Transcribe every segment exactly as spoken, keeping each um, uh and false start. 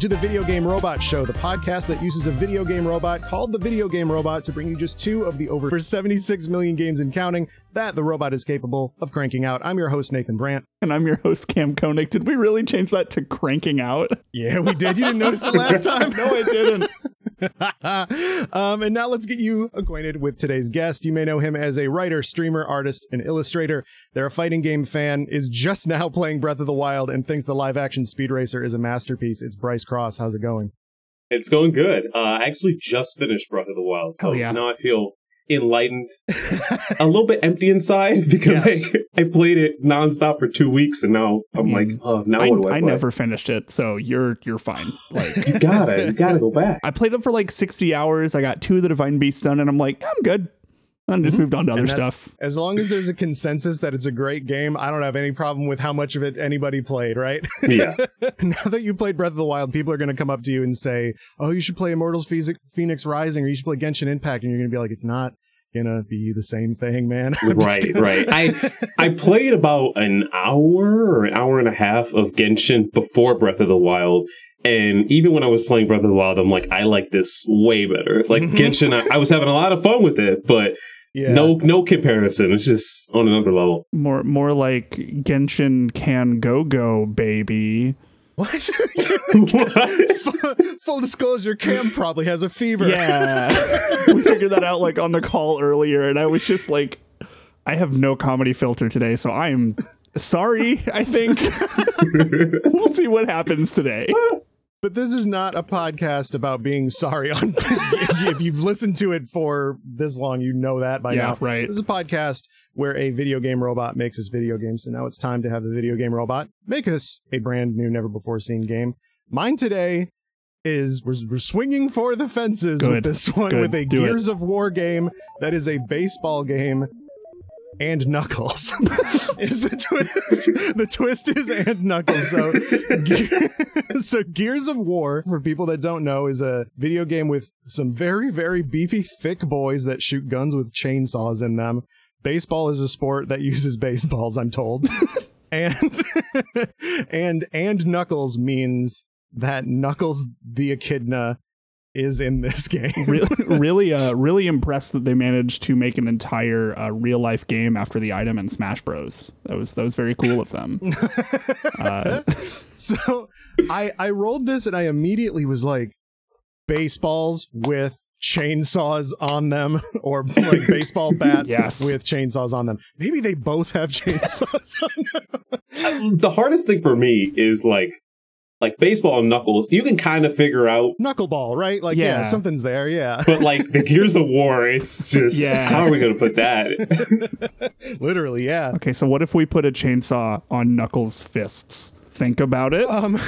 to The Video Game Robot Show, the podcast that uses a video game robot called The Video Game Robot to bring you just two of the over seventy-six million games and counting that the robot is capable of cranking out. I'm your host, Nathan Brandt. And I'm your host, Cam Koenig. Did we really change that to cranking out? Yeah, we did. You didn't notice it last time? No, I didn't. um, and now let's get you acquainted with today's guest. You may know him as a writer, streamer, artist, and illustrator. They're a fighting game fan, is just now playing Breath of the Wild, and thinks the live-action Speed Racer is a masterpiece. It's Bryce Cross. How's it going? It's going good. Uh, I actually just finished Breath of the Wild, so oh, yeah. now I feel enlightened. A little bit empty inside, because yes. I, I played it nonstop for two weeks, and now I'm mm. like, oh, now I, what do I I play? never finished it, so you're you're fine. Like you gotta, you gotta go back. I played it for like sixty hours. I got two of the Divine Beasts done, and I'm like, I'm good. And just mm-hmm. moved on to other stuff. As long as there's a consensus that it's a great game, I don't have any problem with how much of it anybody played, right? Yeah. Now that you played Breath of the Wild, people are going to come up to you and say, oh, you should play Immortals Fenix Rising, or you should play Genshin Impact. And you're going to be like, it's not going to be the same thing, man. Right, right. I I played about an hour or an hour and a half of Genshin before Breath of the Wild. And even when I was playing Breath of the Wild, I'm like, I like this way better. Like Genshin, I, I was having a lot of fun with it, but... Yeah. No, no comparison. It's just on another level. More, more like Genshin can go go, baby. What? what? Full, full disclosure, Cam probably has a fever. Yeah, we figured that out like on the call earlier, and I was just like, I have no comedy filter today, so I'm sorry. I think we'll see what happens today. But this is not a podcast about being sorry. On if you've listened to it for this long, you know that by yeah, now. Right. This is a podcast where a video game robot makes us video games. So now it's time to have the video game robot make us a brand new, never before seen game. Mine today is we're, we're swinging for the fences Good. with this one Good. with a Do Gears it. of War game that is a baseball game. And Knuckles is the twist. The twist is and Knuckles. So, Ge- so Gears of War, for people that don't know, is a video game with some very, very beefy, thick boys that shoot guns with chainsaws in them. Baseball is a sport that uses baseballs, I'm told. and and and Knuckles means that Knuckles the Echidna is in this game. really, really, uh, really impressed that they managed to make an entire uh, real life game after the item in Smash Bros. That was that was very cool of them. uh, so I I rolled this and I immediately was like, baseballs with chainsaws on them, or like baseball bats yes. with chainsaws on them. Maybe they both have chainsaws on them. The hardest thing for me is like. Like baseball and Knuckles, you can kind of figure out knuckleball, right? Like, yeah. yeah, something's there, yeah. But like the Gears of War, it's just yeah. how are we going to put that? Literally, yeah. Okay, so what if we put a chainsaw on Knuckles' fists? Think about it. Um,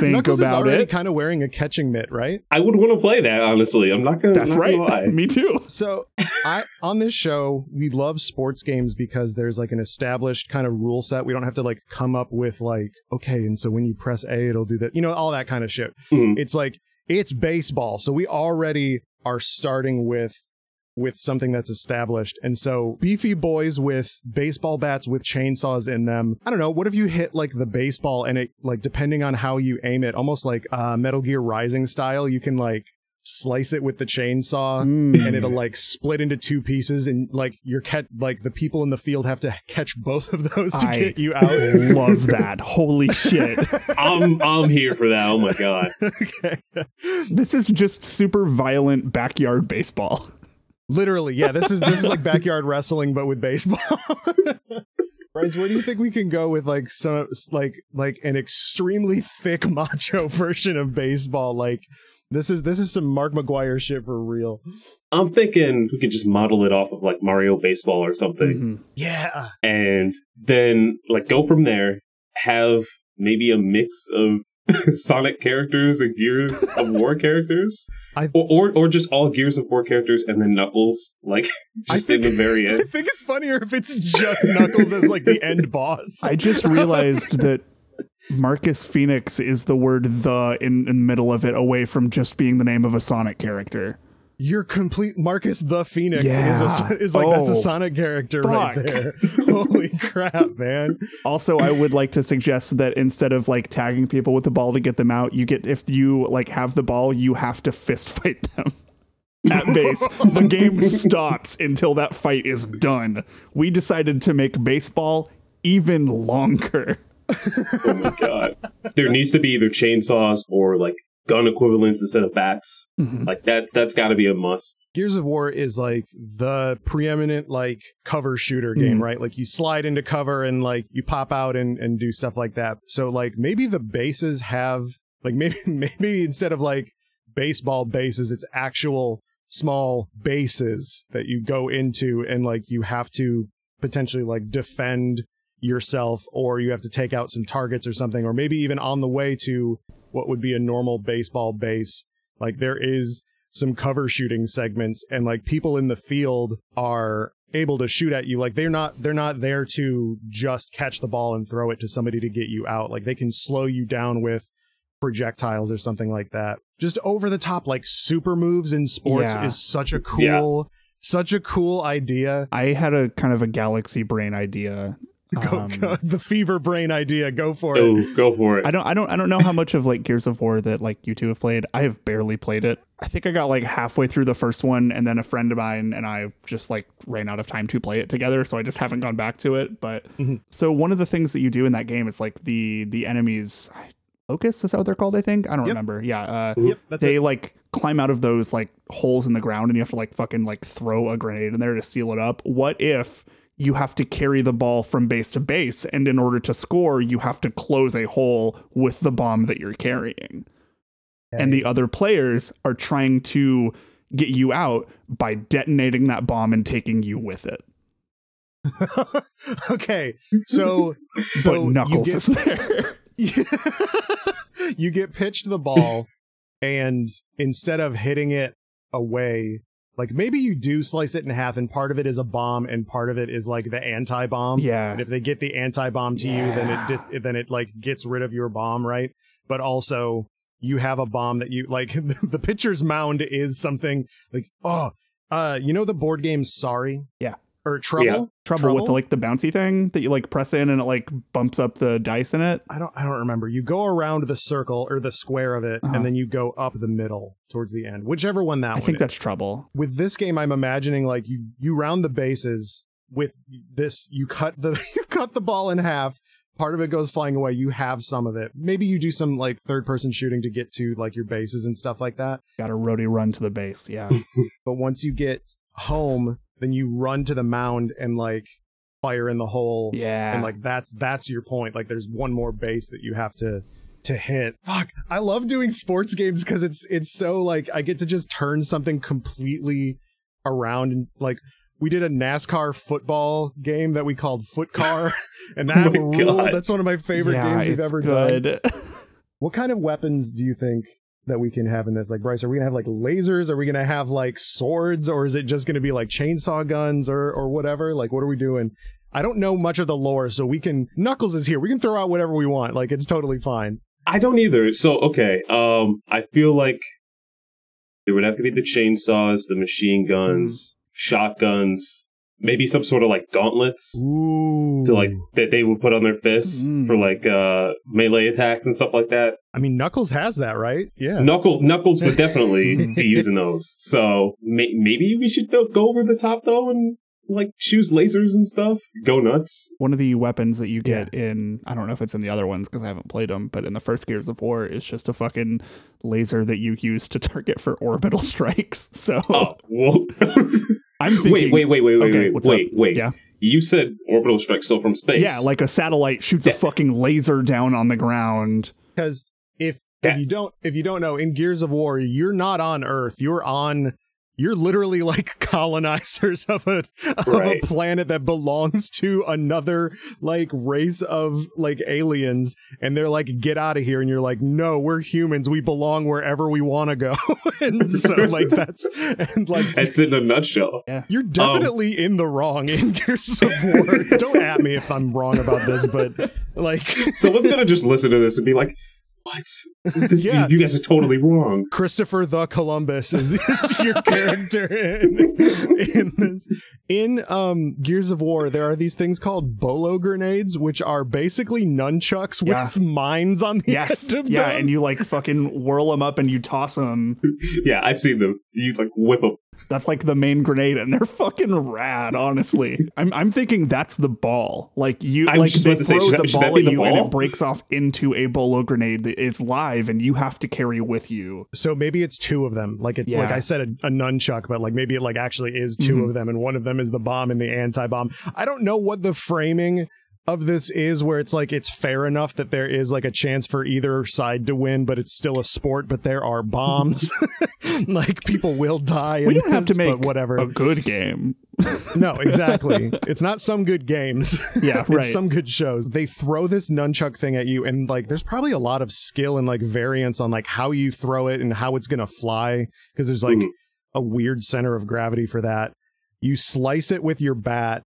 Think Knuckles about is already it. Kind of wearing a catching mitt, right? I would want to play that. Honestly, I'm not gonna. That's not right. Gonna lie. Me too. So, I on this show we love sports games because there's like an established kind of rule set. We don't have to like come up with like okay, and so when you press A, it'll do that. You know, all that kind of shit. Mm-hmm. It's like it's baseball, so we already are starting with. with something that's established. And so beefy boys with baseball bats with chainsaws in them. I don't know. What if you hit like the baseball and it like, depending on how you aim it, almost like uh Metal Gear Rising style, you can like slice it with the chainsaw mm. and it'll like split into two pieces. And like you're ca- like the people in the field have to catch both of those to I get you out. Love that. Holy shit. I'm, I'm here for that. Oh my God. Okay. This is just super violent backyard baseball. Literally, yeah, this is this is like backyard wrestling, but with baseball. Bryce, where do you think we can go with like some like like an extremely thick macho version of baseball? Like this is this is some Mark McGuire shit for real. I'm thinking we could just model it off of like Mario Baseball or something. Mm-hmm. Yeah. And then like go from there, have maybe a mix of Sonic characters and Gears of War characters, th- or, or or just all Gears of War characters and then Knuckles, like just think, in the very end. I think it's funnier if it's just Knuckles as like the end boss. I just realized that Marcus Fenix is the word "the" in, in the middle of it, away from just being the name of a Sonic character. You're complete. Marcus the Phoenix yeah. is a, is like oh, that's a Sonic character fuck. right there. Holy crap, man! Also, I would like to suggest that instead of like tagging people with the ball to get them out, you get if you like have the ball, you have to fist fight them at base. The game stops until that fight is done. We decided to make baseball even longer. Oh my god! There needs to be either chainsaws or like gun equivalents instead of bats. Mm-hmm. Like that's that's got to be a must. Gears of War is like the preeminent like cover shooter game, mm-hmm. right? Like you slide into cover and like you pop out and, and do stuff like that. So like maybe the bases have like maybe maybe instead of like baseball bases, it's actual small bases that you go into and like you have to potentially like defend yourself or you have to take out some targets or something, or maybe even on the way to what would be a normal baseball base, like there is some cover shooting segments and like people in the field are able to shoot at you. Like they're not they're not there to just catch the ball and throw it to somebody to get you out. Like they can slow you down with projectiles or something like that. Just over the top like super moves in sports yeah. is such a cool yeah. such a cool idea. I had a kind of a galaxy brain idea. Go, um, go, the fever brain idea. Go for oh, it. Go for it. I don't. I don't. I don't know how much of like Gears of War that like you two have played. I have barely played it. I think I got like halfway through the first one, and then a friend of mine and I just like ran out of time to play it together. So I just haven't gone back to it. But mm-hmm. so one of the things that you do in that game is like the the enemies. Locusts is that what they're called? I think I don't yep. remember. Yeah. Uh, yep, they it. like climb out of those like holes in the ground, and you have to like fucking like throw a grenade in there to seal it up. What if you have to carry the ball from base to base, and in order to score, you have to close a hole with the bomb that you're carrying. Okay. And the other players are trying to get you out by detonating that bomb and taking you with it. Okay, so... so but Knuckles get, is there. You get pitched the ball, and instead of hitting it away... Like, maybe you do slice it in half, and part of it is a bomb, and part of it is, like, the anti-bomb. Yeah. And if they get the anti-bomb to yeah. you, then it, dis- then it, like, gets rid of your bomb, right? But also, you have a bomb that you, like, the pitcher's mound is something, like, oh, uh, you know the board game Sorry? Yeah. Or Trouble? Yeah. Trouble? Trouble with, the, like, the bouncy thing that you, like, press in, and it, like, bumps up the dice in it? I don't I don't remember. You go around the circle, or the square of it, uh-huh. and then you go up the middle towards the end. Whichever one that I one I think is. That's Trouble. With this game, I'm imagining, like, you, you round the bases with this. You cut the you cut the ball in half. Part of it goes flying away. You have some of it. Maybe you do some, like, third-person shooting to get to, like, your bases and stuff like that. Got a roadie run to the base, yeah. But once you get home... then you run to the mound and like fire in the hole. Yeah. And like that's that's your point. Like there's one more base that you have to to hit. Fuck. I love doing sports games because it's it's so like I get to just turn something completely around. And like we did a NASCAR football game that we called Foot Car. And that oh ruled. That's one of my favorite yeah, games we've ever good. done. What kind of weapons do you think that we can have in this? Like, Bryce, are we gonna have like lasers? Are we gonna have like swords? Or is it just gonna be like chainsaw guns or or whatever? Like, what are we doing? I don't know much of the lore, so we can Knuckles is here. We can throw out whatever we want. Like, it's totally fine. I don't either. So okay, um, I feel like there would have to be the chainsaws, the machine guns, mm. shotguns, maybe some sort of like gauntlets Ooh. to like that they would put on their fists mm. for like uh, melee attacks and stuff like that. I mean, Knuckles has that, right? Yeah, Knuckles, Knuckles would definitely be using those. So may- maybe we should th- go over the top though and like choose lasers and stuff. Go nuts. One of the weapons that you get yeah. in, I don't know if it's in the other ones because I haven't played them, but in the first Gears of War, it's just a fucking laser that you use to target for orbital strikes. So oh, well, I'm thinking, wait, wait, wait, wait, okay, wait, wait, wait, wait. Yeah. You said orbital strikes, so from space. Yeah, like a satellite shoots yeah. a fucking laser down on the ground. Because if, yeah. if you don't, if you don't know, in Gears of War, you're not on Earth. You're on. You're literally like colonizers of a of right. a planet that belongs to another like race of like aliens, and they're like, "Get out of here!" And you're like, "No, we're humans. We belong wherever we want to go." And so like that's and like it's in a nutshell. Yeah. You're definitely um, in the wrong in Gears of War. Don't at me if I'm wrong about this, but like someone's gonna just listen to this and be like, what? This, yeah. you, you guys are totally wrong. Christopher the Columbus is, is your character in, in this. In um, Gears of War, there are these things called bolo grenades, which are basically nunchucks with yeah. mines on the yes. end of yeah, them. Yeah, and you like fucking whirl them up and you toss them. Yeah, I've seen them. You like whip them. That's like the main grenade, and they're fucking rad. Honestly, I'm I'm thinking that's the ball. Like you, I like just they throw say, the that, ball at you, ball? and it breaks off into a bolo grenade. It's live, and you have to carry with you. So maybe it's two of them. Like it's yeah. like I said, a, a nunchuck, but like maybe it like actually is two mm-hmm. of them, and one of them is the bomb and the anti-bomb. I don't know what the framing of this is, where it's like it's fair enough that there is like a chance for either side to win, but it's still a sport, but there are bombs. Like people will die. We don't this, have to make whatever. a good game. No, exactly. It's not some good games. Yeah, right. It's some good shows. They throw this nunchuck thing at you, and like there's probably a lot of skill and like variance on like how you throw it and how it's gonna fly, because there's like Ooh. a weird center of gravity for that. You slice it with your bat,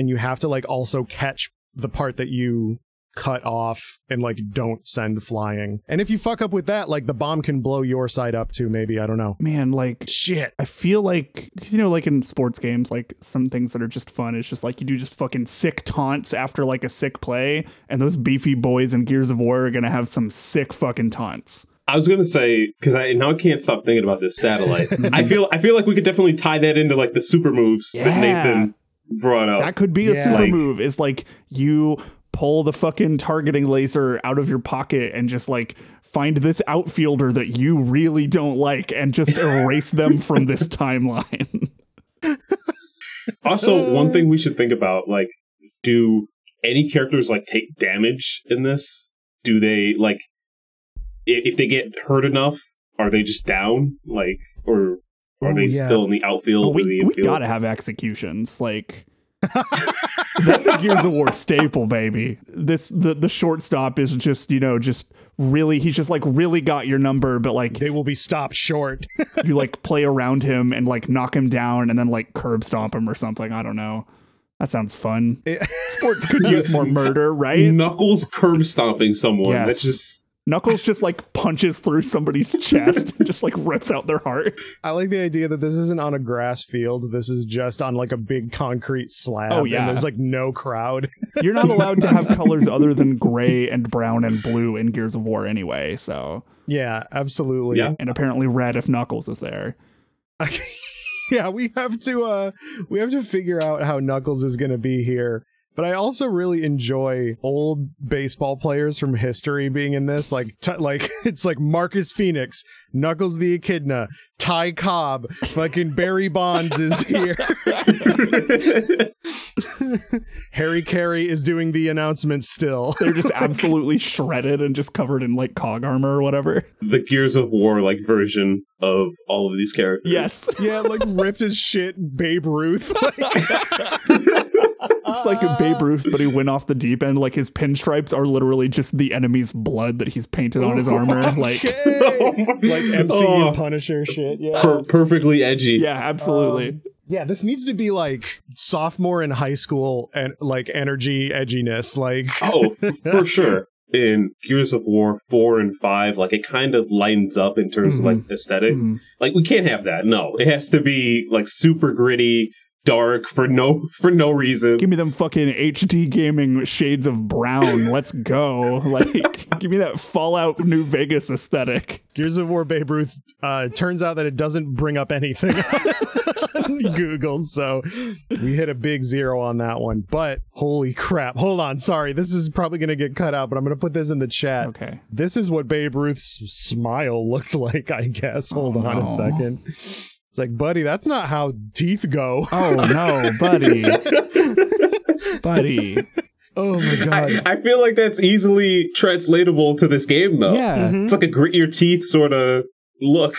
and you have to like also catch the part that you cut off and like don't send flying. And if you fuck up with that, like the bomb can blow your side up too, maybe. I don't know. Man, like shit. I feel like, cause you know, like in sports games, like some things that are just fun, it's just like you do just fucking sick taunts after like a sick play, and those beefy boys in Gears of War are gonna have some sick fucking taunts. I was gonna say, because I now I can't stop thinking about this satellite. I feel I feel like we could definitely tie that into like the super moves yeah. that Nathan brought up. That could be yeah. a super like, move. It's like you pull the fucking targeting laser out of your pocket and just like find this outfielder that you really don't like and just erase them from this timeline. Also, one thing we should think about, like, do any characters like take damage in this? Do they like if they get hurt enough, are they just down? Like, or Are Ooh, they yeah. still in the outfield? We, or the infield? We gotta have executions. Like that's a Gears of War staple, baby. This the the shortstop is just you know just really he's just like really got your number, but like they will be stopped short. You like play around him and like knock him down, and then like curb stomp him or something. I don't know. That sounds fun. It, sports could use more murder, right? Knuckles curb stomping someone. Yes. That's just. Knuckles just like punches through somebody's chest and just like rips out their heart. I like the idea that this isn't on a grass field. This is just on like a big concrete slab. Oh, yeah. And there's like no crowd. You're not allowed to have colors other than gray and brown and blue in Gears of War anyway. So, yeah, absolutely. Yeah. And apparently red if Knuckles is there. Yeah, we have to uh, we have to figure out how Knuckles is going to be here. But I also really enjoy old baseball players from history being in this. Like, t- like it's like Marcus Fenix, Knuckles the Echidna, Ty Cobb, fucking Barry Bonds is here. Harry Carey is doing the announcements still. They're just absolutely shredded and just covered in like cog armor or whatever. The Gears of War like version of all of these characters. Yes. Yeah, like ripped as shit Babe Ruth. Like, it's like Babe Ruth, but he went off the deep end. Like his pinstripes are literally just the enemy's blood that he's painted on his armor. Like, oh like M C U oh. Punisher shit. Yeah, per- perfectly edgy. Yeah, absolutely. Um, yeah, this needs to be like sophomore in high school and like energy edginess. Like, oh, f- for sure. In Gears of War four and five, like it kind of lightens up in terms mm-hmm. of like aesthetic. Mm-hmm. Like we can't have that. No, it has to be like super gritty. Dark for no for no reason. Give me them fucking H D gaming shades of brown. Let's go. Like, give me that Fallout New Vegas aesthetic. Gears of War Babe Ruth. Uh, turns out that it doesn't bring up anything on Google, so we hit a big zero on that one. But holy crap! Hold on, sorry. This is probably gonna get cut out, but I'm gonna put this in the chat. Okay. This is what Babe Ruth's smile looked like, I guess. Hold oh, on no. a second. It's like, buddy, that's not how teeth go. Oh, no, buddy. buddy. Oh, my God. I, I feel like that's easily translatable to this game, though. Yeah. Mm-hmm. It's like a grit your teeth sort of look.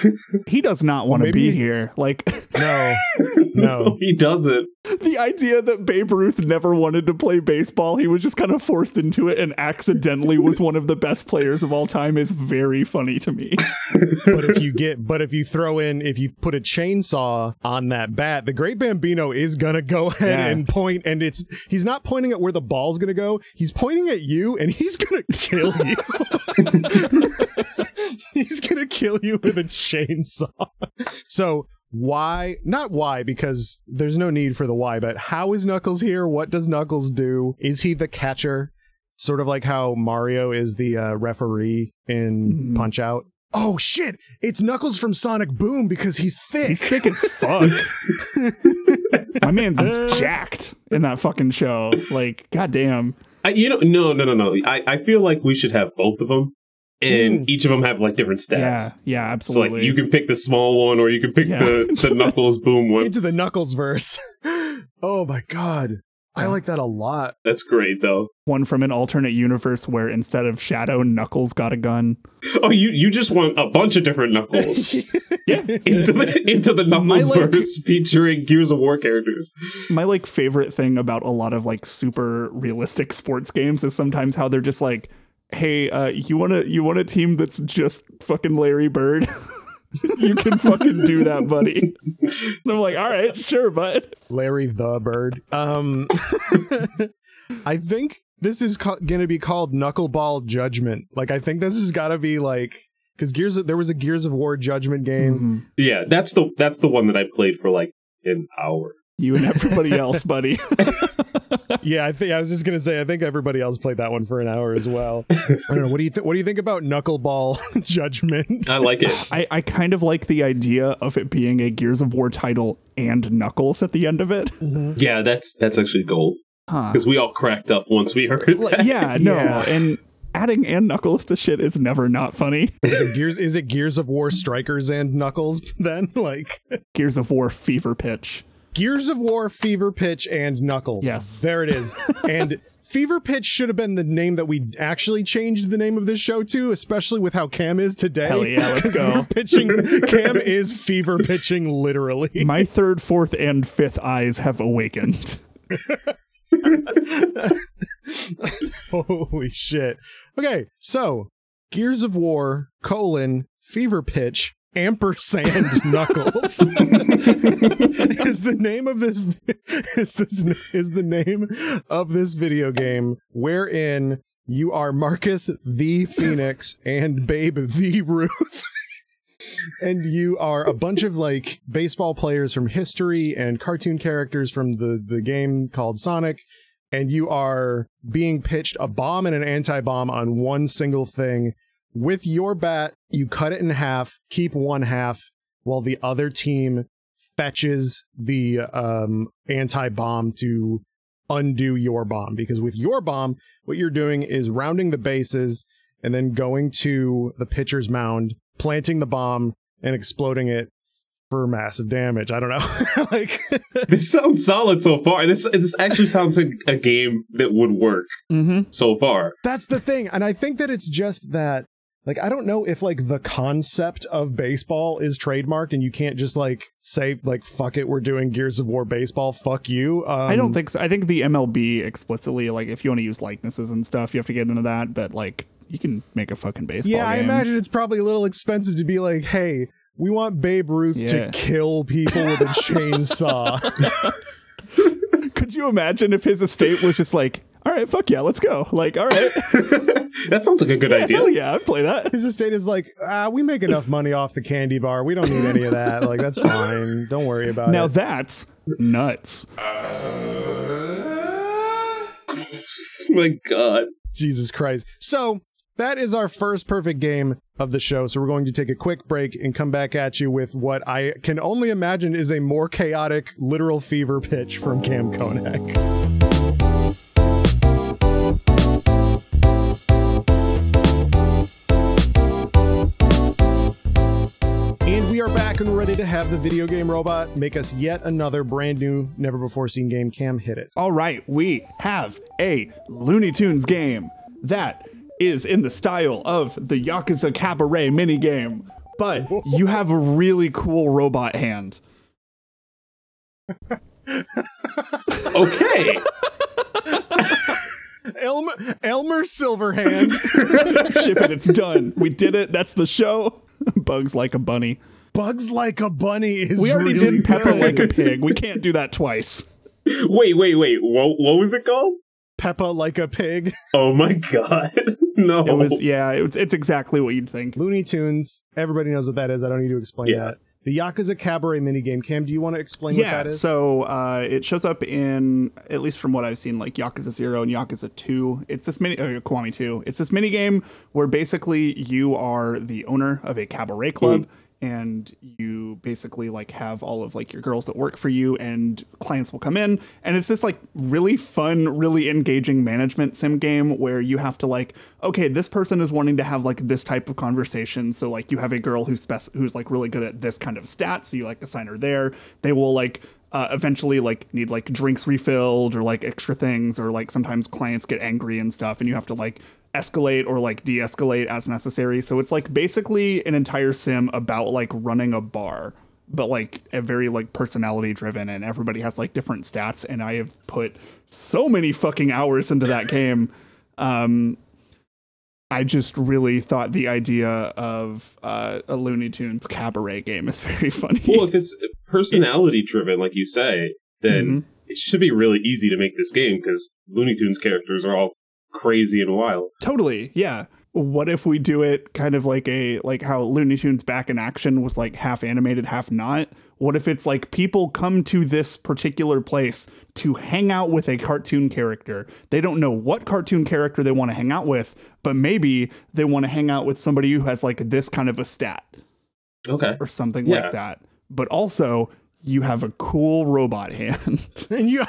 He does not want to well, be he... here. Like, no. No, he doesn't. The idea that Babe Ruth never wanted to play baseball, he was just kind of forced into it and accidentally was one of the best players of all time is very funny to me. But if you get, but if you throw in, if you put a chainsaw on that bat, the Great Bambino is going to go ahead yeah. and point, and it's, he's not pointing at where the ball's going to go. He's pointing at you and he's going to kill you. He's going to kill you with a chainsaw. So why, not why, because there's no need for the why, but how is Knuckles here? What does Knuckles do? Is he the catcher? Sort of like how Mario is the uh, referee in mm-hmm. Punch-Out. Oh shit, it's Knuckles from Sonic Boom because he's thick. He's thick as fuck. My man's uh, jacked in that fucking show. Like, goddamn. I, you know, no, no, no, no. I, I feel like we should have both of them. And mm. each of them have like different stats. Yeah, yeah, absolutely. So like you can pick the small one or you can pick yeah. the, the Knuckles Boom one. Into the Knuckles verse. Oh my god. I like that a lot. That's great, though. One from an alternate universe where instead of Shadow, Knuckles got a gun. Oh, you, you just want a bunch of different Knuckles. Yeah. Into the, into the Knucklesverse, like, featuring Gears of War characters. My, like, favorite thing about a lot of, like, super realistic sports games is sometimes how they're just like, hey, uh, you want to you want a team that's just fucking Larry Bird? You can fucking do that, buddy. And I'm like, all right, sure, bud. Larry the Bird. Um, I think this is co- going to be called Knuckleball Judgment. Like, I think this has got to be like, because Gears of, there was a Gears of War Judgment game. Mm-hmm. Yeah, that's the that's the one that I played for like an hour. You and everybody else, buddy. Yeah, I think I was just gonna say I think everybody else played that one for an hour as well. I don't know. What do you think? What do you think about Knuckleball Judgment? I like it. I, I kind of like the idea of it being a Gears of War title and Knuckles at the end of it. Mm-hmm. Yeah, that's that's actually gold. Because huh. we all cracked up once we heard that. Yeah, no, yeah. and adding and Knuckles to shit is never not funny. Is it Gears? Is it Gears of War Strikers and Knuckles? Then like Gears of War Fever Pitch. Gears of War, Fever Pitch, and Knuckles. Yes. There it is. And Fever Pitch should have been the name that we actually changed the name of this show to, especially with how Cam is today. Hell yeah, let's go. Pitching, Cam is fever pitching, literally. My third, fourth, and fifth eyes have awakened. Holy shit. Okay, so Gears of War, colon, Fever Pitch, ampersand Knuckles is the name of this is this is the name of this video game wherein you are Marcus the Phoenix and Babe the Ruth, and you are a bunch of like baseball players from history and cartoon characters from the the game called Sonic, and you are being pitched a bomb and an anti-bomb on one single thing. With your bat, you cut it in half, keep one half, while the other team fetches the um, anti-bomb to undo your bomb. Because with your bomb, what you're doing is rounding the bases and then going to the pitcher's mound, planting the bomb, and exploding it for massive damage. I don't know. Like this sounds solid so far. This this actually sounds like a game that would work mm-hmm. so far. That's the thing. And I think that it's just that, like, I don't know if, like, the concept of baseball is trademarked and you can't just, like, say, like, fuck it, we're doing Gears of War baseball, fuck you. Um, I don't think so. I think the M L B explicitly, like, if you want to use likenesses and stuff, you have to get into that. But, like, you can make a fucking baseball yeah, game. Yeah, I imagine it's probably a little expensive to be like, hey, we want Babe Ruth yeah. to kill people with a chainsaw. Could you imagine if his estate was just like, all right, fuck yeah, let's go. Like, all right. That sounds like a good yeah, idea. Hell yeah, I'd play that. His estate is like, ah, we make enough money off the candy bar. We don't need any of that. Like, that's fine. Don't worry about now it. Now that's nuts. Uh... My God. Jesus Christ. So that is our first perfect game of the show. So we're going to take a quick break and come back at you with what I can only imagine is a more chaotic, literal fever pitch from Cam Koenig. We are back and ready to have the video game robot make us yet another brand new, never before seen game. Cam, hit it. All right, we have a Looney Tunes game that is in the style of the Yakuza Cabaret minigame, but you have a really cool robot hand. Okay. Elmer, Elmer Silverhand. Ship it, it's done. We did it. That's the show. Bugs Like a Bunny. Bugs Like a Bunny is We already really did Peppa good. Like a Pig. We can't do that twice. Wait, wait, wait. What, what was it called? Peppa Like a Pig. Oh my god. No. It was, yeah, it was, it's exactly what you'd think. Looney Tunes. Everybody knows what that is. I don't need to explain yeah. that. The Yakuza Cabaret minigame. Cam, do you want to explain yeah, what that is? Yeah, so uh, it shows up in, at least from what I've seen, like Yakuza zero and Yakuza two. It's this mini, uh, Kiwami two. It's this minigame where basically you are the owner of a cabaret club. Mm. And you basically like have all of like your girls that work for you, and clients will come in, and it's this like really fun, really engaging management sim game where you have to like, okay, this person is wanting to have like this type of conversation. So like you have a girl who's spec- who's like really good at this kind of stat. So you like assign her there. They will like uh, eventually like need like drinks refilled or like extra things, or like sometimes clients get angry and stuff, and you have to like escalate or like de-escalate as necessary. So it's like basically an entire sim about like running a bar, but like a very like personality driven, and everybody has like different stats, and I have put so many fucking hours into that game. um I just really thought the idea of uh a Looney Tunes cabaret game is very funny. Well, if it's personality driven like you say, then mm-hmm. it should be really easy to make this game, because Looney Tunes characters are all crazy and wild. Totally, yeah. What if we do it kind of like a like how Looney Tunes Back in Action was like half animated, half not? What if it's like people come to this particular place to hang out with a cartoon character? They don't know what cartoon character they want to hang out with, but maybe they want to hang out with somebody who has like this kind of a stat. Okay. Or something yeah. like that. But also you have a cool robot hand. And you,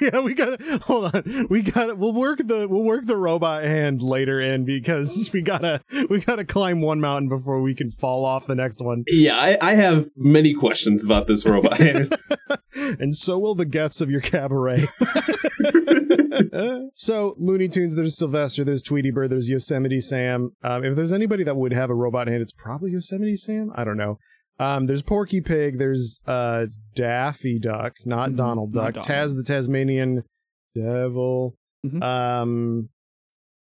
yeah, we got to hold on. We got to, we'll work the, we'll work the robot hand later in, because we gotta, we gotta climb one mountain before we can fall off the next one. Yeah. I, I have many questions about this robot hand. And so will the guests of your cabaret. So Looney Tunes, there's Sylvester, there's Tweety Bird, there's Yosemite Sam. Um, if there's anybody that would have a robot hand, it's probably Yosemite Sam. I don't know. Um, there's Porky Pig, there's uh, Daffy Duck, not mm-hmm. Donald Duck, not Donald. Taz the Tasmanian Devil. Mm-hmm. Um,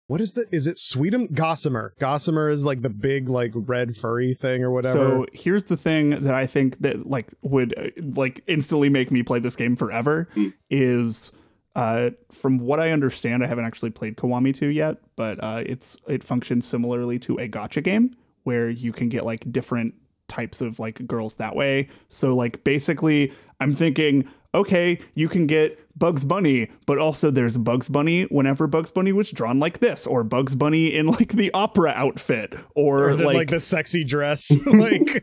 what is the, is it Sweetum? Gossamer. Gossamer is like the big, like red furry thing or whatever. So here's the thing that I think that like would uh, like instantly make me play this game forever mm. is uh, from what I understand, I haven't actually played Kiwami two yet, but uh, it's, it functions similarly to a gacha game where you can get like different types of like girls that way. So like basically I'm thinking, okay, you can get Bugs Bunny, but also there's Bugs Bunny whenever Bugs Bunny was drawn like this, or Bugs Bunny in like the opera outfit, or, or the, like, like the sexy dress. Like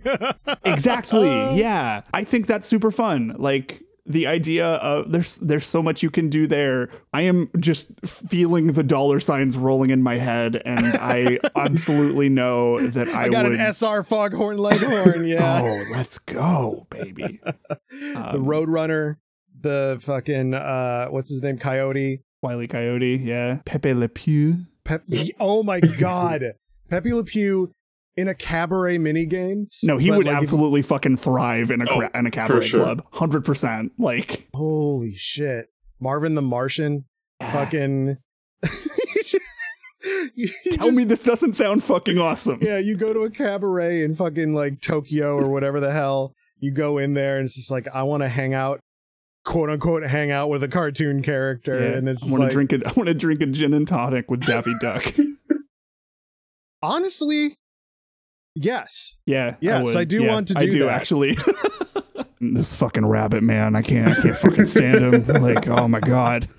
exactly, yeah. I think that's super fun. Like the idea of there's there's so much you can do there. I am just feeling the dollar signs rolling in my head, and I absolutely know that I, I got would... an S R Foghorn Leghorn. Yeah. Oh, let's go, baby. um, the Roadrunner, the fucking uh, what's his name, Coyote, Wile E. Coyote. Yeah, Pepe Le Pew. Pepe. Oh my God, Pepe Le Pew. In a cabaret minigame? No, he would like, absolutely fucking thrive in a cra- oh, in a cabaret sure. club. one hundred percent. Like, holy shit. Marvin the Martian? Fucking... you just, you Tell just, me this doesn't sound fucking awesome. Yeah, you go to a cabaret in fucking, like, Tokyo or whatever the hell. You go in there and it's just like, I want to hang out, quote-unquote, hang out with a cartoon character. Yeah, and it's I want like, to drink a gin and tonic with Daffy Duck. Honestly... Yes. Yeah. Yes, I, I do yeah, want to do that. I do that. Actually. This fucking rabbit, man. I can't. I can't fucking stand him. Like, oh my god.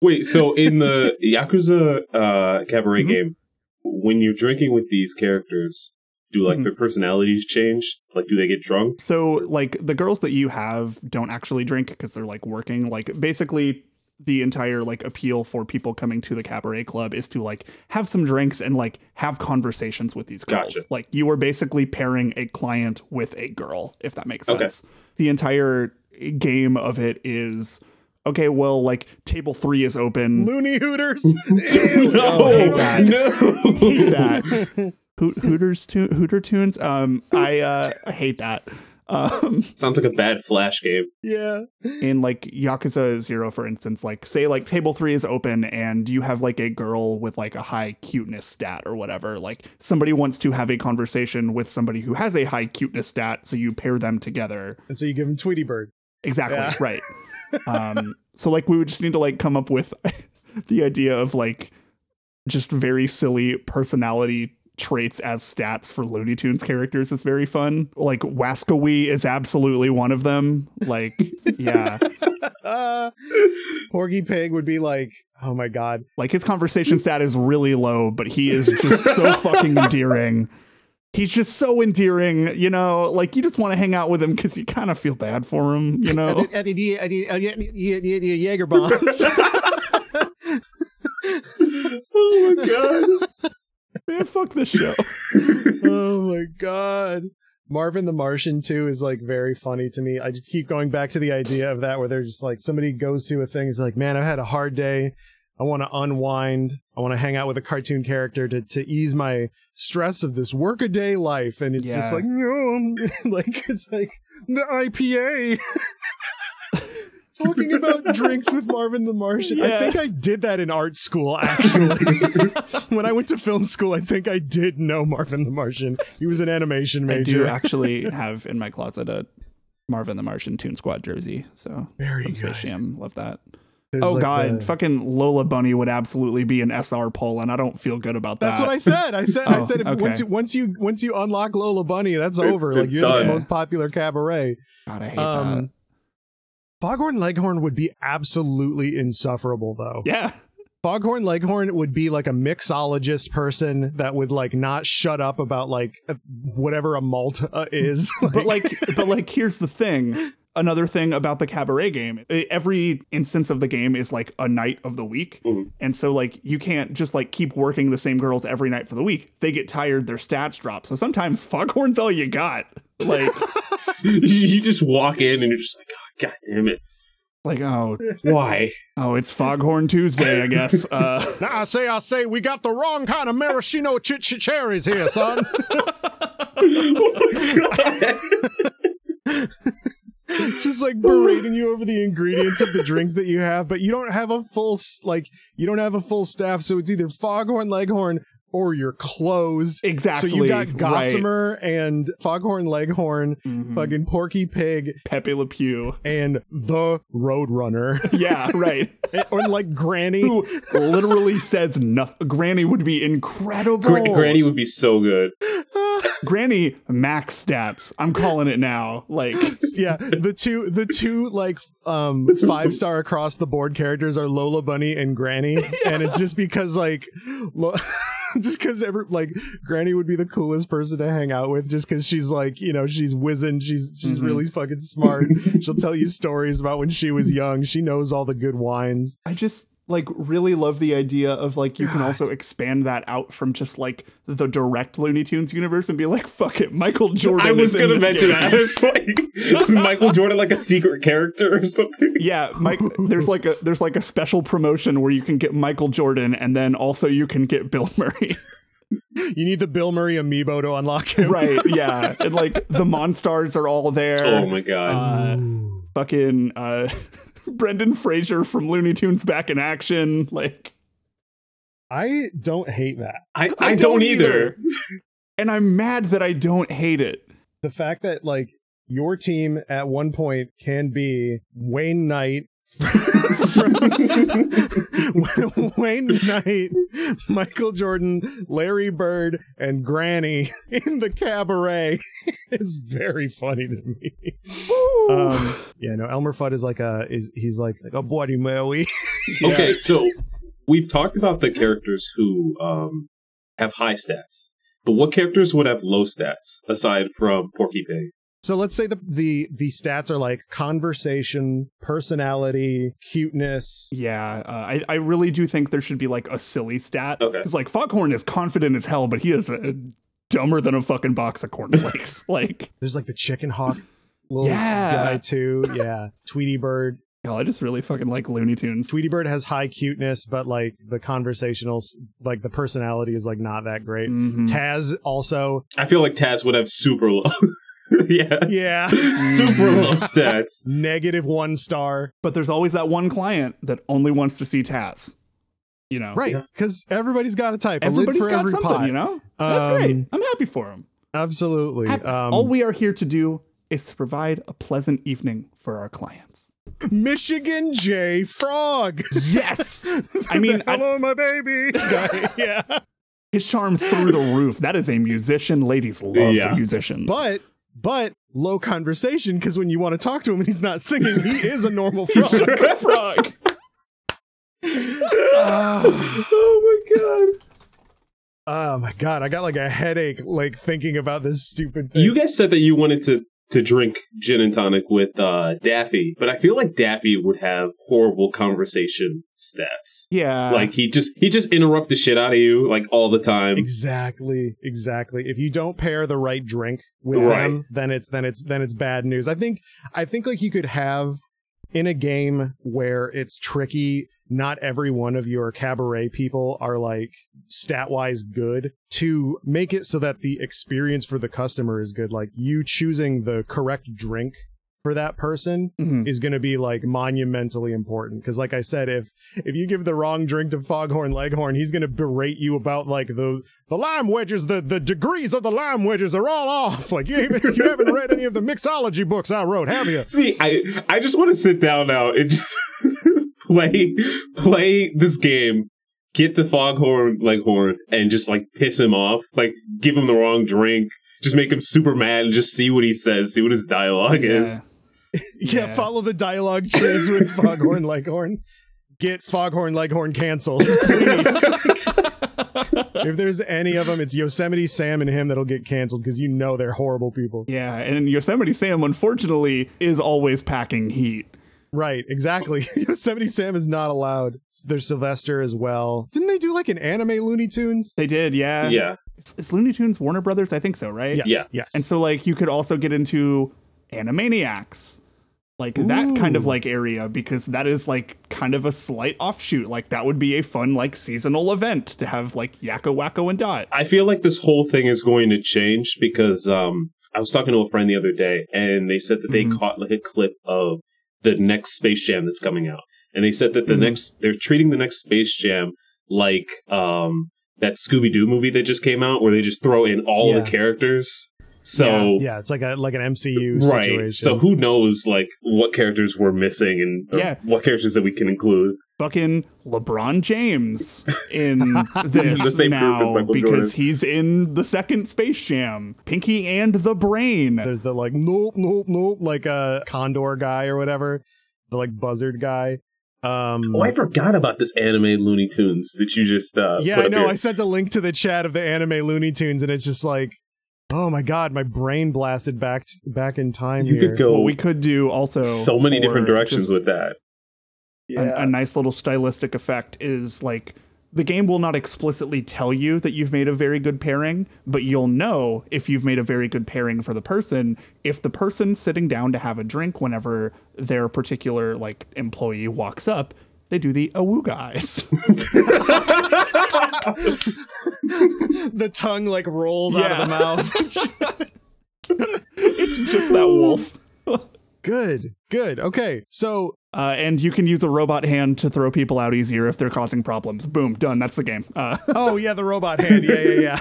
Wait. So in the Yakuza uh, cabaret mm-hmm. game, when you're drinking with these characters, do like mm-hmm. their personalities change? Like, do they get drunk? So, like, the girls that you have don't actually drink because they're like working. Like, basically. The entire like appeal for people coming to the cabaret club is to like have some drinks and like have conversations with these girls. Gotcha. Like you are basically pairing a client with a girl, if that makes sense. Okay. The entire game of it is okay. Well, like table three is open. Looney Hooters. Ew, no, oh, hate that. No, hate that. Ho- Hooters, to- Hooter tunes. Um, I uh, I hate that. Um, Sounds like a bad Flash game. Yeah. In like Yakuza Zero, for instance, like say like table three is open and you have like a girl with like a high cuteness stat or whatever. Like somebody wants to have a conversation with somebody who has a high cuteness stat, so you pair them together. And so you give them Tweety Bird. Exactly. Yeah. Right. um, so like we would just need to like come up with the idea of like just very silly personality traits as stats for Looney Tunes characters is very fun. Like Waskawee is absolutely one of them. Like, yeah. Uh, Porky Pig would be like, oh my god. Like his conversation stat is really low, but he is just so fucking endearing. He's just so endearing, you know, like you just want to hang out with him because you kind of feel bad for him, you know. I did Jaeger bombs. Oh my god. Man, fuck this show. Oh my god. Marvin the Martian too is like very funny to me. I just keep going back to the idea of that where they're just like somebody goes through a thing, it's like, man, I've had a hard day. I want to unwind. I want to hang out with a cartoon character to, to ease my stress of this workaday life. And it's yeah. just like, no, like it's like the I P A. Talking about drinks with Marvin the Martian. Yeah. I think I did that in art school, actually. When I went to film school, I think I did know Marvin the Martian. He was an animation major. I do actually have in my closet a Marvin the Martian Toon Squad jersey. So very good. Space Jam, love that. There's oh, like God. The... Fucking Lola Bunny would absolutely be an S R poll, and I don't feel good about that. That's what I said. I said, oh, I said, if, okay. once, you, once you once you unlock Lola Bunny, that's it's, over. It's like, you're done. The most popular cabaret. God, I hate um, that. Foghorn Leghorn would be absolutely insufferable, though. Yeah. Foghorn Leghorn would be like a mixologist person that would like not shut up about like whatever a Malta is. like, but like, but like, here's the thing. Another thing about the cabaret game, every instance of the game is like a night of the week. Mm-hmm. And so like you can't just like keep working the same girls every night for the week. They get tired. Their stats drop. So sometimes Foghorn's all you got. Like you just walk in and you're just like, oh, God damn it. Like, oh, why? Oh, it's Foghorn Tuesday, I guess. Uh, nah, I say, I say, we got the wrong kind of maraschino cherries here, son. Oh, my God. Just like berating you over the ingredients of the drinks that you have, but you don't have a full like you don't have a full staff, so it's either Foghorn Leghorn or you're closed. Exactly. So you got Gossamer right. and Foghorn Leghorn, mm-hmm. fucking Porky Pig, Pepe Le Pew, and the Roadrunner. Yeah, right. Or like Granny, who literally says nothing. Granny would be incredible. Gr- Granny would be so good. Granny max stats. I'm calling it now. Like, yeah, the two, the two like um, five star across the board characters are Lola Bunny and Granny, yeah. and it's just because like, lo- just because every like Granny would be the coolest person to hang out with, just because she's like, you know, she's wizened, she's she's mm-hmm. really fucking smart. She'll tell you stories about when she was young. She knows all the good wines. I just. Like really love the idea of like you can also expand that out from just like the direct Looney Tunes universe and be like, fuck it, Michael Jordan. I was gonna mention that. It's like, is Michael Jordan like a secret character or something? Yeah, Mike. There's like a there's like a special promotion where you can get Michael Jordan and then also you can get Bill Murray. You need the Bill Murray amiibo to unlock him, right? Yeah, and like the Monstars are all there. Oh my god, uh, fucking. Uh, Brendan Fraser from Looney Tunes Back in Action. Like, I don't hate that. I, I, I don't, don't either. either. And I'm mad that I don't hate it. The fact that like your team at one point can be Wayne Knight. From Wayne Knight, Michael Jordan, Larry Bird, and Granny in the cabaret is very funny to me. Um, yeah, no, Elmer Fudd is like a is he's like, like a bloody Mary. Yeah. Okay, so we've talked about the characters who um, have high stats, but what characters would have low stats aside from Porky Pig? So let's say the, the the stats are like conversation, personality, cuteness. Yeah, uh, I, I really do think there should be like a silly stat. Okay. It's like Foghorn is confident as hell, but he is a, dumber than a fucking box of cornflakes. Like there's like the chicken hawk little yeah. guy too. Yeah, Tweety Bird. Oh, I just really fucking like Looney Tunes. Tweety Bird has high cuteness, but like the conversational, like the personality is like not that great. Mm-hmm. Taz also. I feel like Taz would have super low. Yeah. Yeah. Super low stats. Negative one star. But there's always that one client that only wants to see Taz. You know? Right. Because yeah. everybody's got a type. Everybody's a for got every something, pot. You know? That's um, great. I'm happy for him. Absolutely. Um, All we are here to do is to provide a pleasant evening for our clients. Michigan J. Frog. Yes. I mean, hello, I, my baby. Yeah. His charm through the roof. That is a musician. Ladies love yeah. the musicians. But but low conversation, because when you want to talk to him and he's not singing, he is a normal frog. He's just a frog. uh, oh my god. Oh my god, I got like a headache like thinking about this stupid thing. You guys said that you wanted to to drink gin and tonic with uh, Daffy, but I feel like Daffy would have horrible conversation stats. Yeah. Like he just he just interrupt the shit out of you like all the time. Exactly. Exactly. If you don't pair the right drink with right. him, then it's then it's then it's bad news. I think I think like you could have in a game where it's tricky, not every one of your cabaret people are like stat-wise good, to make it so that the experience for the customer is good. Like you choosing the correct drink for that person mm-hmm. is going to be like monumentally important. Because like I said, if if you give the wrong drink to Foghorn Leghorn, he's going to berate you about like the the lime wedges, the, the degrees of the lime wedges are all off. Like you, you haven't read any of the mixology books I wrote, have you? See, I, I just want to sit down now and just... Play, play this game, get to Foghorn Leghorn, and just, like, piss him off. Like, give him the wrong drink. Just make him super mad and just see what he says, see what his dialogue yeah. is. yeah, yeah, follow the dialogue chase with Foghorn Leghorn. Get Foghorn Leghorn canceled, please. If there's any of them, it's Yosemite Sam and him that'll get canceled because you know they're horrible people. Yeah, and Yosemite Sam, unfortunately, is always packing heat. Right, exactly. Yosemite Sam is not allowed. There's Sylvester as well. Didn't they do like an anime Looney Tunes? They did, yeah. Yeah. It's, it's Looney Tunes Warner Brothers, I think so, right? Yes. Yeah. Yes. And so like you could also get into Animaniacs, like Ooh. That kind of like area, because that is like kind of a slight offshoot. Like that would be a fun like seasonal event to have like Yakko, Wacko, and Dot. I feel like this whole thing is going to change because um, I was talking to a friend the other day and they said that they mm-hmm. caught like a clip of the next Space Jam that's coming out. And they said that the mm-hmm. next, they're treating the next Space Jam like um, that Scooby-Doo movie that just came out where they just throw in all yeah. the characters. So yeah. yeah, it's like a like an M C U right. situation. So who knows like what characters we're missing and yeah. what characters that we can include. Fucking LeBron James in this the same now group as Michael because Jordan. He's in the second Space Jam. Pinky and the Brain. There's the like nope nope nope like a uh, condor guy or whatever, the like buzzard guy. Um, oh, I forgot about this anime Looney Tunes that you just uh, yeah I know here. I sent a link to the chat of the anime Looney Tunes and it's just like. Oh my god, my brain blasted back t- back in time. You here. Could go. Well, we could do also so many different directions with that. Yeah. A, a nice little stylistic effect is like the game will not explicitly tell you that you've made a very good pairing, but you'll know if you've made a very good pairing for the person if the person's sitting down to have a drink whenever their particular like employee walks up. They do the awooga eyes. The tongue like rolls yeah. out of the mouth. It's just that wolf. Good, good. Okay, so uh, and you can use a robot hand to throw people out easier if they're causing problems. Boom, done. That's the game. Uh. Oh yeah, the robot hand. Yeah, yeah, yeah.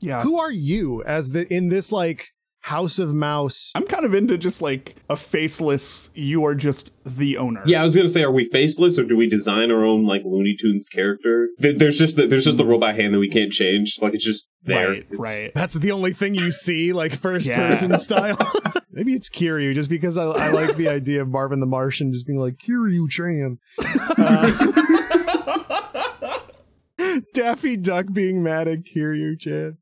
yeah. Who are you as the in this like? House of Mouse. I'm kind of into just like a faceless, you are just the owner. Yeah, I was going to say, are we faceless or do we design our own like Looney Tunes character? There's just the, there's just the robot hand that we can't change. Like it's just there. Right, it's... right. That's the only thing you see, like first yeah. person style. Maybe it's Kiryu just because I, I like the idea of Marvin the Martian just being like, Kiryu Chan. Uh, Daffy Duck being mad at Kiryu Chan.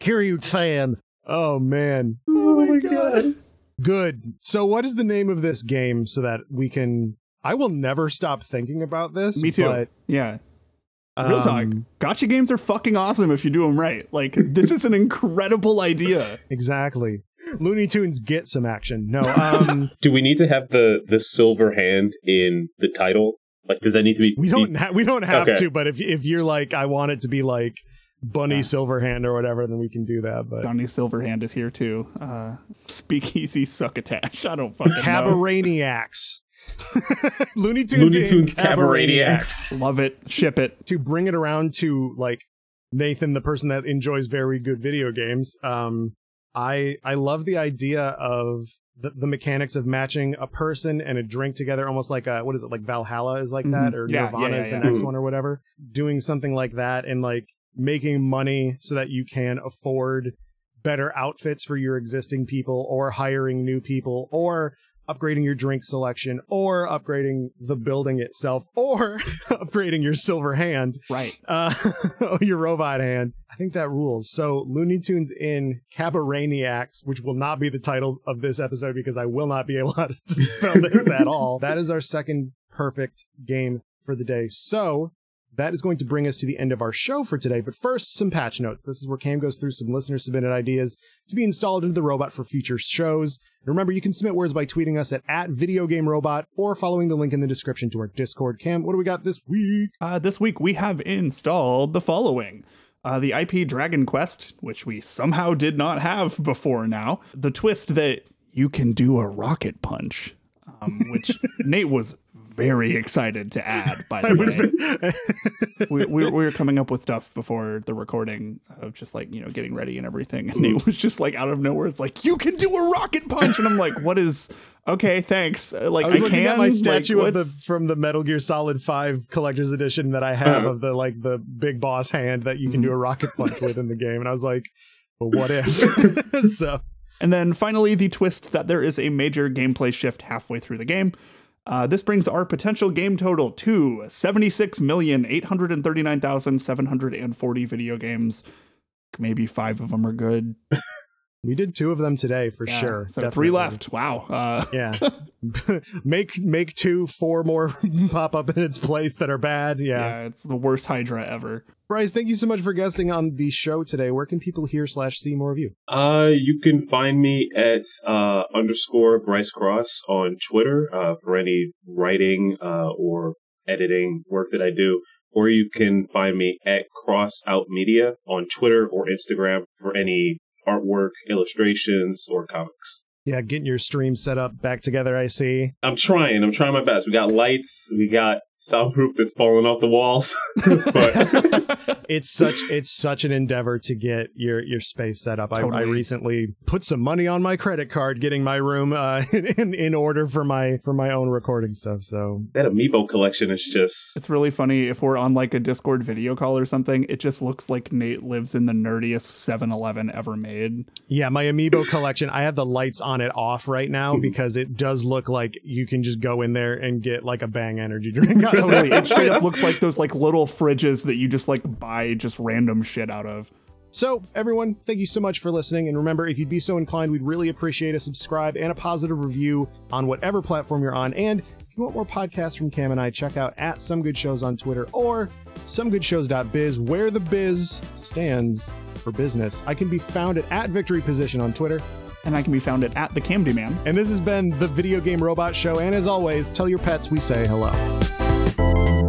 Kiryu Chan. Oh, man. Oh, my God. Good. So what is the name of this game so that we can... I will never stop thinking about this. Me too. But, yeah. Real um, talk. Gacha games are fucking awesome if you do them right. Like, this is an incredible idea. Exactly. Looney Tunes get some action. No. Um, do we need to have the, the silver hand in the title? Like, does that need to be... We don't, be... Ha- we don't have okay. to, but if if you're like, I want it to be like... Bunny yeah. Silverhand or whatever, then we can do that. But Bunny Silverhand is here too. Uh, Speakeasy Succotash. I don't fucking Cabaraniacs. know. Cabaraniacs. Looney Tunes, Looney Tunes Cabaraniacs. Cabaraniacs. Love it. Ship it. To bring it around to like Nathan, the person that enjoys very good video games. Um, I I love the idea of the, the mechanics of matching a person and a drink together, almost like a, what is it, like Valhalla is like mm-hmm. that, or yeah, Nirvana yeah, yeah, is the yeah. next Ooh. one or whatever. Doing something like that and like making money so that you can afford better outfits for your existing people, or hiring new people, or upgrading your drink selection, or upgrading the building itself, or upgrading your silver hand, right? Uh, your robot hand. I think that rules. So Looney Tunes in Cabaraniacs, which will not be the title of this episode because I will not be able to spell this at all. That is our second perfect game for the day. So that is going to bring us to the end of our show for today. But first, some patch notes. This is where Cam goes through some listener-submitted ideas to be installed into the robot for future shows. And remember, you can submit words by tweeting us at, at @VideoGameRobot or following the link in the description to our Discord. Cam, what do we got this week? Uh, this week, we have installed the following. Uh, the I P Dragon Quest, which we somehow did not have before now. The twist that you can do a rocket punch, um, which Nate was very excited to add, by the way. we, we, we were coming up with stuff before the recording of just like, you know, getting ready and everything. And it was just like out of nowhere. It's like, you can do a rocket punch. And I'm like, what is... Okay, thanks. Like I was I looking can, at my statue like, of the, from the Metal Gear Solid five Collector's Edition that I have uh, of the like the big boss hand that you can mm-hmm. do a rocket punch with in the game. And I was like, well, what if? So, and then finally, the twist that there is a major gameplay shift halfway through the game. Uh, this brings our potential game total to seventy-six million, eight hundred thirty-nine thousand, seven hundred forty video games. Maybe five of them are good. We did two of them today for yeah, sure. So definitely. Three left. Wow. Uh, yeah. make make two, four more pop up in its place that are bad. Yeah. Yeah. It's the worst Hydra ever. Bryce, thank you so much for guesting on the show today. Where can people hear slash see more of you? Uh, you can find me at uh, underscore Bryce Cross on Twitter uh, for any writing uh, or editing work that I do. Or you can find me at Cross Out Media on Twitter or Instagram for any artwork, illustrations, or comics. Yeah, getting your stream set up back together, I see. I'm trying. I'm trying my best. We got lights. We got soundproof that's falling off the walls. But it's such it's such an endeavor to get your, your space set up. Totally. I, I recently put some money on my credit card getting my room uh, in in order for my for my own recording stuff. So that amiibo collection is just... It's really funny. If we're on like a Discord video call or something, it just looks like Nate lives in the nerdiest seven eleven ever made. Yeah, my amiibo collection. I have the lights on. on it off right now because it does look like you can just go in there and get like a Bang energy drink. Totally. It straight up looks like those like little fridges that you just like buy just random shit out of. So everyone, thank you so much for listening, and remember, if you'd be so inclined, we'd really appreciate a subscribe and a positive review on whatever platform you're on. And if you want more podcasts from Cam and I, check out at Some Good Shows on Twitter or some good shows dot biz, where the biz stands for business. I can be found at, at Victory Position on Twitter. And I can be found at, at The Camdy Man. And this has been The Video Game Robot Show. And as always, tell your pets we say hello.